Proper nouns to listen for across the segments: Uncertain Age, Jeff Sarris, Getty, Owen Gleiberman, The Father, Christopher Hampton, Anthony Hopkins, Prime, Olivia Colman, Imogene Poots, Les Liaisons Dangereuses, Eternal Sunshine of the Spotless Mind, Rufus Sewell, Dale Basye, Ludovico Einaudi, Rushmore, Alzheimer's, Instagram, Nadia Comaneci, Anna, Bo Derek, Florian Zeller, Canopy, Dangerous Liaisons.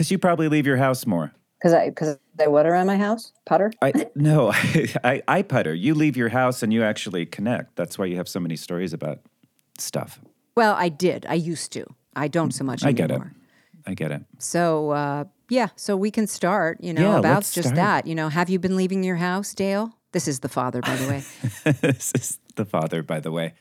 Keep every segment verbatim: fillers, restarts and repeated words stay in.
Because you probably leave your house more. Because I, because I what around my house? Putter? I, no, I, I, I putter. You leave your house and you actually connect. That's why you have so many stories about stuff. Well, I did. I used to. I don't so much I anymore. I get it. I get it. So, uh, yeah, so we can start, you know, yeah, about just start. that. You know, have you been leaving your house, Dale? This is The Father, by the way. This is The Father, by the way.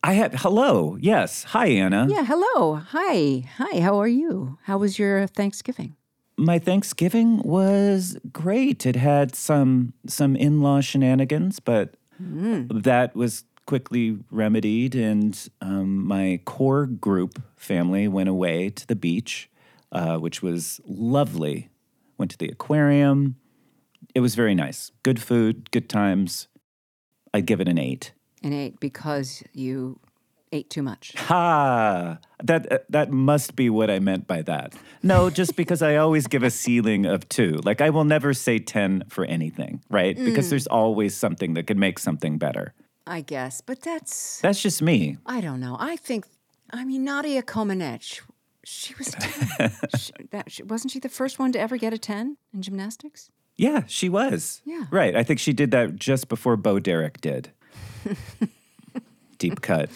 I have, hello, yes. Hi, Anna. Yeah, hello. Hi. Hi, how are you? How was your Thanksgiving? My Thanksgiving was great. It had some some in-law shenanigans, but mm. that was quickly remedied, and um, my core group family went away to the beach, uh, which was lovely. Went to the aquarium. It was very nice. Good food, good times. I'd give it an eight. An eight because you ate too much. Ha! That uh, that must be what I meant by that. No, just because I always give a ceiling of two. Like, I will never say ten for anything, right? Mm. Because there's always something that could make something better. I guess, but that's... That's just me. I don't know. I think, I mean, Nadia Comaneci, she was ten. she, that, she, wasn't she the first one to ever get a ten in gymnastics? Yeah, she was. Yeah. Right. I think she did that just before Bo Derek did. Deep cut.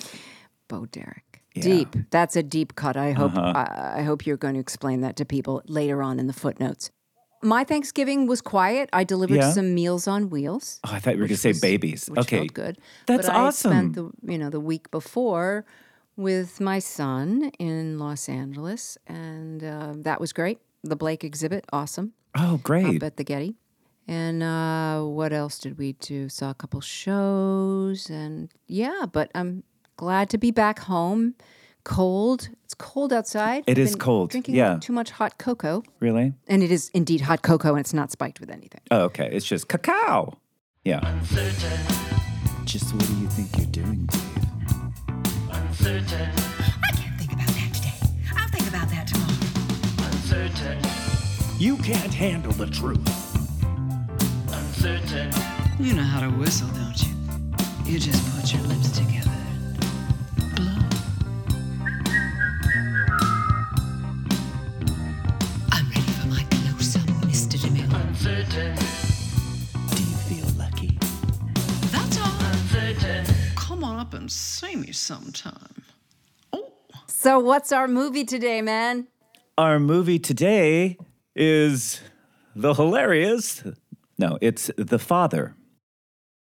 Bo Derek. Yeah. Deep. That's a deep cut. I hope uh-huh. I, I hope you're going to explain that to people later on in the footnotes. My Thanksgiving was quiet. I delivered yeah. some meals on wheels. Oh, I thought you were going to say was, babies. Which okay. felt good. That's but awesome. I spent the, you know, the week before with my son in Los Angeles, and uh, that was great. The Blake exhibit, awesome. Oh, great. Up at the Getty. And uh, what else did we do? Saw a couple shows, and yeah, but I'm glad to be back home. Cold. It's cold outside. It I've is cold. Drinking yeah. too much hot cocoa. Really? And it is indeed hot cocoa, and it's not spiked with anything. Oh, okay. It's just cacao. Yeah. Uncertain. Just what do you think you're doing, Dave? Uncertain. I can't think about that today. I'll think about that tomorrow. Uncertain. You can't handle the truth. Uncertain. You know how to whistle, don't you? You just put your lips together. Uncertain. Do you feel lucky? That's all. Uncertain. Come on up and see me sometime. Oh. So what's our movie today, man? Our movie today is the hilarious... No, it's The Father.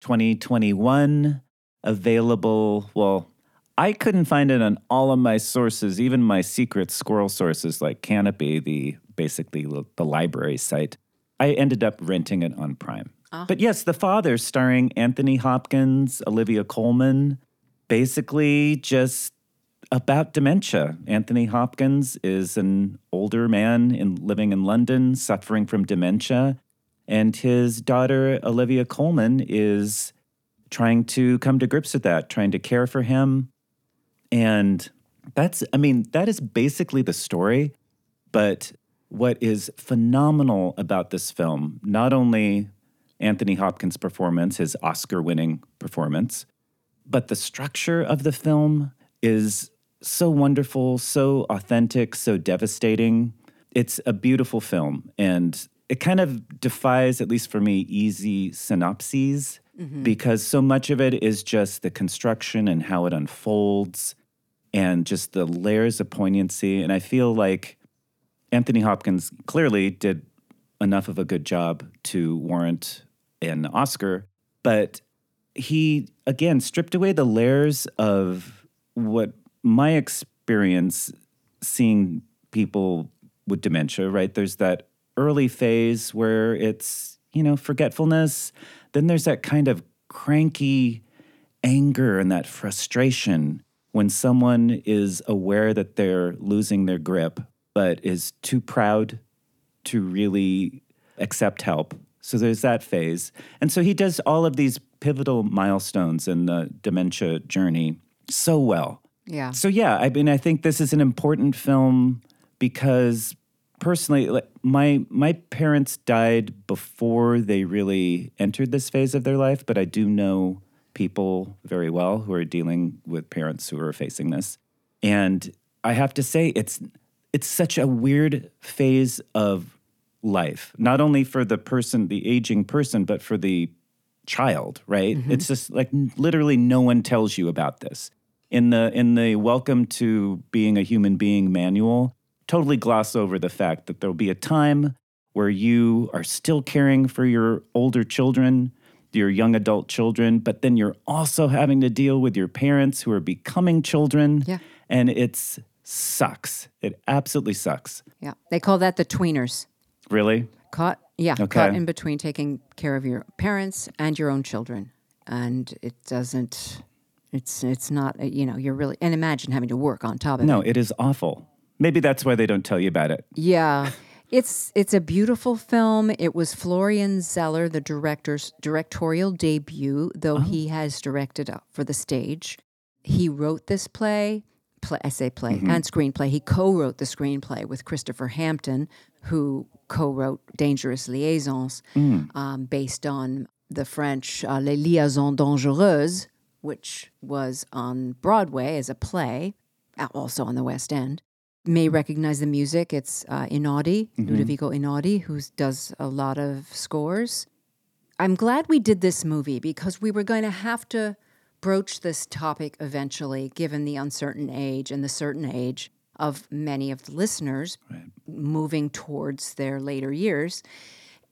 twenty twenty-one, available... Well, I couldn't find it on all of my sources, even my secret squirrel sources like Canopy, the basically the library site. I ended up renting it on Prime. Uh-huh. But yes, The Father, starring Anthony Hopkins, Olivia Colman, basically just about dementia. Anthony Hopkins is an older man in, living in London, suffering from dementia, and his daughter, Olivia Colman, is trying to come to grips with that, trying to care for him. And that's, I mean, that is basically the story, but... What is phenomenal about this film, not only Anthony Hopkins' performance, his Oscar-winning performance, but the structure of the film is so wonderful, so authentic, so devastating. It's a beautiful film, and it kind of defies, at least for me, easy synopses, mm-hmm. because so much of it is just the construction and how it unfolds and just the layers of poignancy. And I feel like Anthony Hopkins clearly did enough of a good job to warrant an Oscar, but he, again, stripped away the layers of what my experience seeing people with dementia, right? There's that early phase where it's, you know, forgetfulness. Then there's that kind of cranky anger and that frustration when someone is aware that they're losing their grip, but is too proud to really accept help. So there's that phase. And so he does all of these pivotal milestones in the dementia journey so well. Yeah. So yeah, I mean, I think this is an important film because personally, my my parents died before they really entered this phase of their life, but I do know people very well who are dealing with parents who are facing this. And I have to say, it's... it's such a weird phase of life, not only for the person, the aging person, but for the child, right? Mm-hmm. It's just like literally no one tells you about this. In the in the Welcome to Being a Human Being manual, totally gloss over the fact that there'll be a time where you are still caring for your older children, your young adult children, but then you're also having to deal with your parents who are becoming children. Yeah. And it's sucks. It absolutely sucks. Yeah. They call that the tweeners. Really? Caught, yeah, okay. Caught in between taking care of your parents and your own children. And it doesn't, it's it's not, you know, you're really, and imagine having to work on top of it. No, it is awful. Maybe that's why they don't tell you about it. Yeah. It's it's a beautiful film. It was Florian Zeller, the director's directorial debut, though oh. he has directed for the stage. He wrote this play, play essay play, mm-hmm. and screenplay. He co-wrote the screenplay with Christopher Hampton, who co-wrote Dangerous Liaisons, mm. um, based on the French uh, Les Liaisons Dangereuses, which was on Broadway as a play, also on the West End. May recognize the music. It's uh, Einaudi, mm-hmm. Ludovico Einaudi, who does a lot of scores. I'm glad we did this movie because we were going to have to broach this topic eventually, given the uncertain age and the certain age of many of the listeners right. moving towards their later years.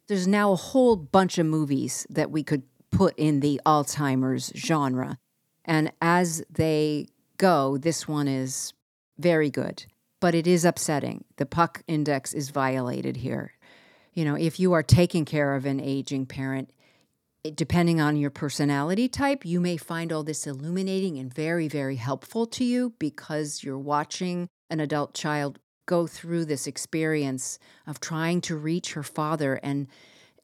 There's now a whole bunch of movies that we could put in the Alzheimer's genre. And as they go, this one is very good. But it is upsetting. The Puck Index is violated here. You know, if you are taking care of an aging parent, it, depending on your personality type, you may find all this illuminating and very, very helpful to you because you're watching an adult child go through this experience of trying to reach her father and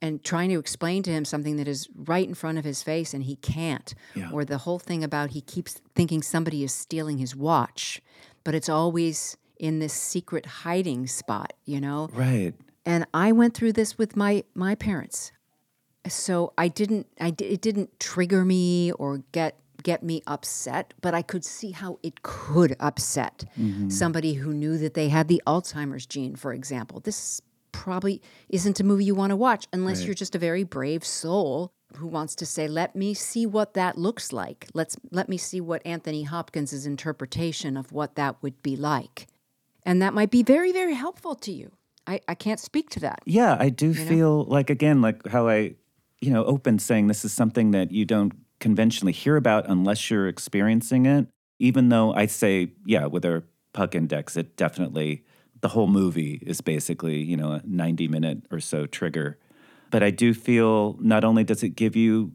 and trying to explain to him something that is right in front of his face and he can't. Yeah. Or the whole thing about he keeps thinking somebody is stealing his watch, but it's always in this secret hiding spot, you know? Right. And I went through this with my, my parents. So I didn't, I d- it didn't trigger me or get, get me upset, but I could see how it could upset mm-hmm. somebody who knew that they had the Alzheimer's gene, for example. This probably isn't a movie you want to watch unless right. you're just a very brave soul who wants to say, let me see what that looks like. Let's, let me see what Anthony Hopkins' interpretation of what that would be like. And that might be very, very helpful to you. I, I can't speak to that. Yeah, I do you know? feel like, again, like how I, you know, opened saying this is something that you don't conventionally hear about unless you're experiencing it. Even though I say, yeah, with our Puck Index, it definitely, the whole movie is basically, you know, a ninety minute or so trigger. But I do feel not only does it give you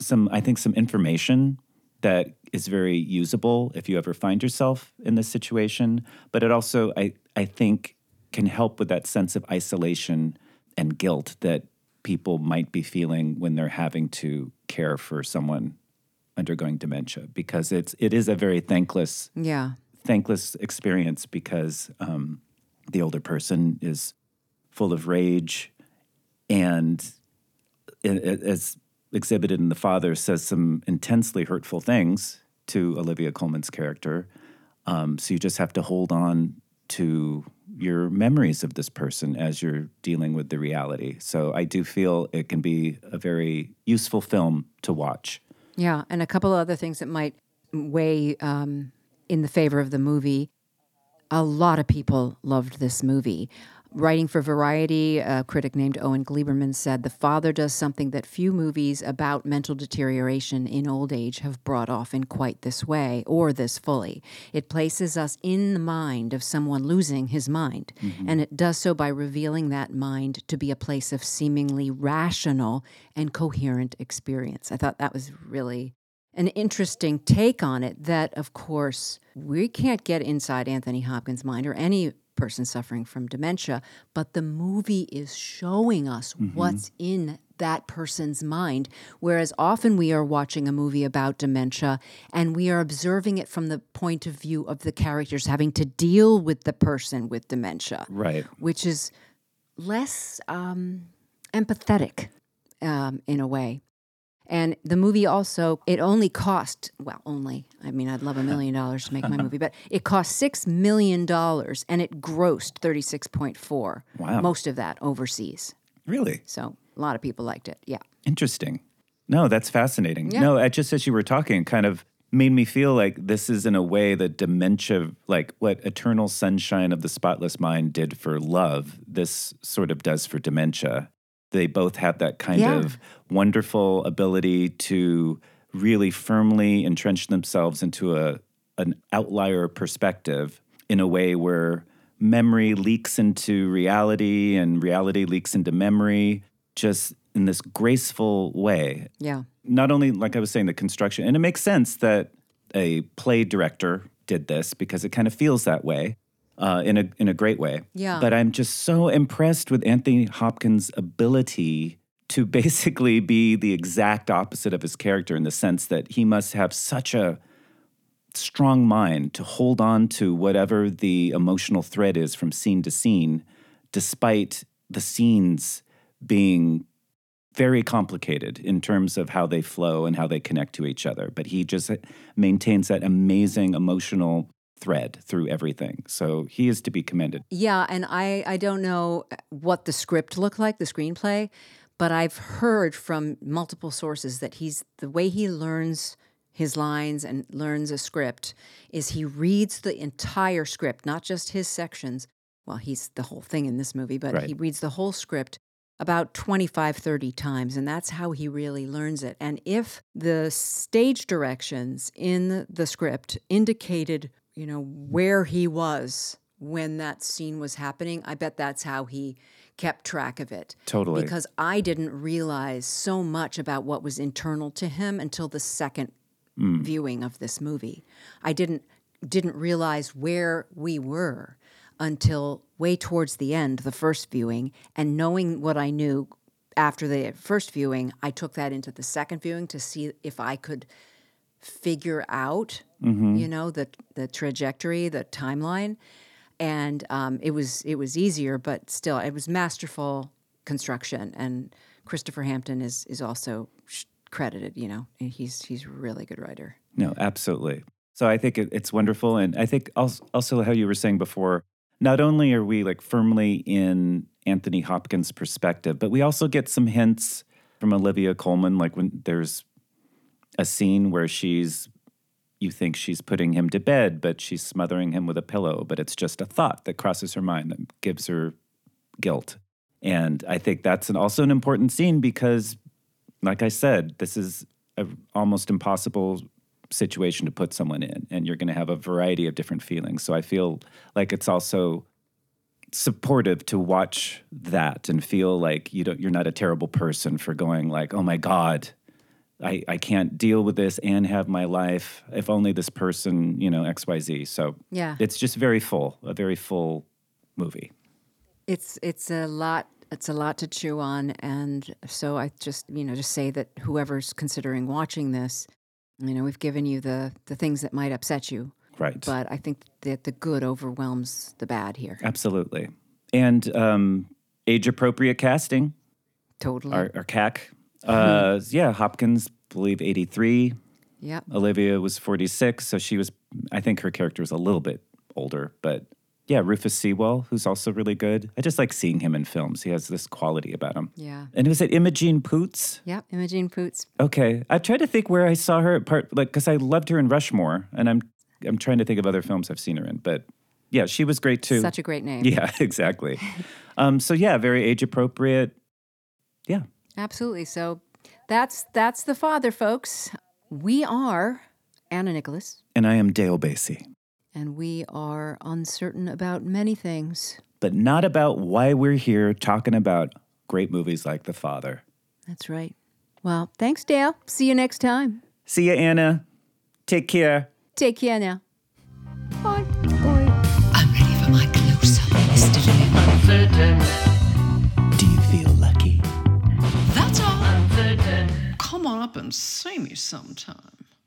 some, I think, some information that is very usable if you ever find yourself in this situation, but it also, I, I think, can help with that sense of isolation and guilt that people might be feeling when they're having to care for someone undergoing dementia, because it's it is a very thankless, yeah. thankless experience because um, the older person is full of rage and as exhibited in The Father, says some intensely hurtful things to Olivia Colman's character. Um, so you just have to hold on to your memories of this person as you're dealing with the reality. So I do feel it can be a very useful film to watch. Yeah, and a couple of other things that might weigh um, in the favor of the movie. A lot of people loved this movie. Writing for Variety, a critic named Owen Gleiberman said, "The Father does something that few movies about mental deterioration in old age have brought off in quite this way or this fully. It places us in the mind of someone losing his mind, mm-hmm. and it does so by revealing that mind to be a place of seemingly rational and coherent experience." I thought that was really an interesting take on it that, of course, we can't get inside Anthony Hopkins' mind or any person suffering from dementia, but the movie is showing us mm-hmm. what's in that person's mind, whereas often we are watching a movie about dementia and we are observing it from the point of view of the characters having to deal with the person with dementia, right? Which is less um, empathetic um, in a way. And the movie also, it only cost, well, only, I mean, I'd love a million dollars to make my movie, but it cost six million dollars, and it grossed thirty-six point four. Wow. Most of that overseas. Really? So a lot of people liked it, yeah. Interesting. No, that's fascinating. Yeah. No, just as you were talking, kind of made me feel like this is in a way the dementia, like what Eternal Sunshine of the Spotless Mind did for love, this sort of does for dementia. They both have that kind yeah. of wonderful ability to really firmly entrench themselves into a an outlier perspective in a way where memory leaks into reality and reality leaks into memory just in this graceful way. Yeah. Not only, like I was saying, the construction, and it makes sense that a play director did this because it kind of feels that way. Uh, in a in a great way. Yeah. But I'm just so impressed with Anthony Hopkins' ability to basically be the exact opposite of his character in the sense that he must have such a strong mind to hold on to whatever the emotional thread is from scene to scene, despite the scenes being very complicated in terms of how they flow and how they connect to each other. But he just maintains that amazing emotional thread through everything. So he is to be commended. Yeah, and I, I don't know what the script looked like, the screenplay, but I've heard from multiple sources that he's the way he learns his lines and learns a script is he reads the entire script, not just his sections. Well, he's the whole thing in this movie, but right. he reads the whole script about twenty-five, thirty times, and that's how he really learns it. And if the stage directions in the script indicated you know, where he was when that scene was happening, I bet that's how he kept track of it. Totally. Because I didn't realize so much about what was internal to him until the second mm. viewing of this movie. I didn't didn't realize where we were until way towards the end, the first viewing, and knowing what I knew after the first viewing, I took that into the second viewing to see if I could figure out, mm-hmm. you know, the the trajectory, the timeline, and um, it was it was easier, but still, it was masterful construction. And Christopher Hampton is is also credited. You know, he's he's a really good writer. No, absolutely. So I think it, it's wonderful, and I think also, also how you were saying before. Not only are we like firmly in Anthony Hopkins' perspective, but we also get some hints from Olivia Colman, like when there's a scene where she's, you think she's putting him to bed, but she's smothering him with a pillow, but it's just a thought that crosses her mind that gives her guilt. And I think that's an, also an important scene because, like I said, this is an almost impossible situation to put someone in, and you're going to have a variety of different feelings. So I feel like it's also supportive to watch that and feel like you don't, you're not a terrible person for going like, oh my God, I, I can't deal with this and have my life, if only this person, you know, X Y Z. So yeah. It's just very full, a very full movie. It's it's a lot it's a lot to chew on, and so I just, you know, just say that whoever's considering watching this, you know, we've given you the the things that might upset you. Right. But I think that the good overwhelms the bad here. Absolutely. And um, age-appropriate casting. Totally. Our, our C A C. Uh, yeah, Hopkins, believe eighty-three. Yeah. Olivia was forty-six, so she was, I think her character was a little bit older. But yeah, Rufus Sewell, who's also really good. I just like seeing him in films. He has this quality about him. Yeah. And was it Imogene Poots? Yeah, Imogene Poots. Okay. I've tried to think where I saw her at part, like, because I loved her in Rushmore, and I'm I'm trying to think of other films I've seen her in. But yeah, she was great too. Such a great name. Yeah, exactly. um. So yeah, very age appropriate. Yeah. Absolutely. So that's that's The Father, folks. We are Anna Nicholas. And I am Dale Basye. And we are uncertain about many things. But not about why we're here talking about great movies like The Father. That's right. Well, thanks, Dale. See you next time. See you, Anna. Take care. Take care now. Bye. Bye. I'm ready for my close-up. Uncertain. Up and see me sometime.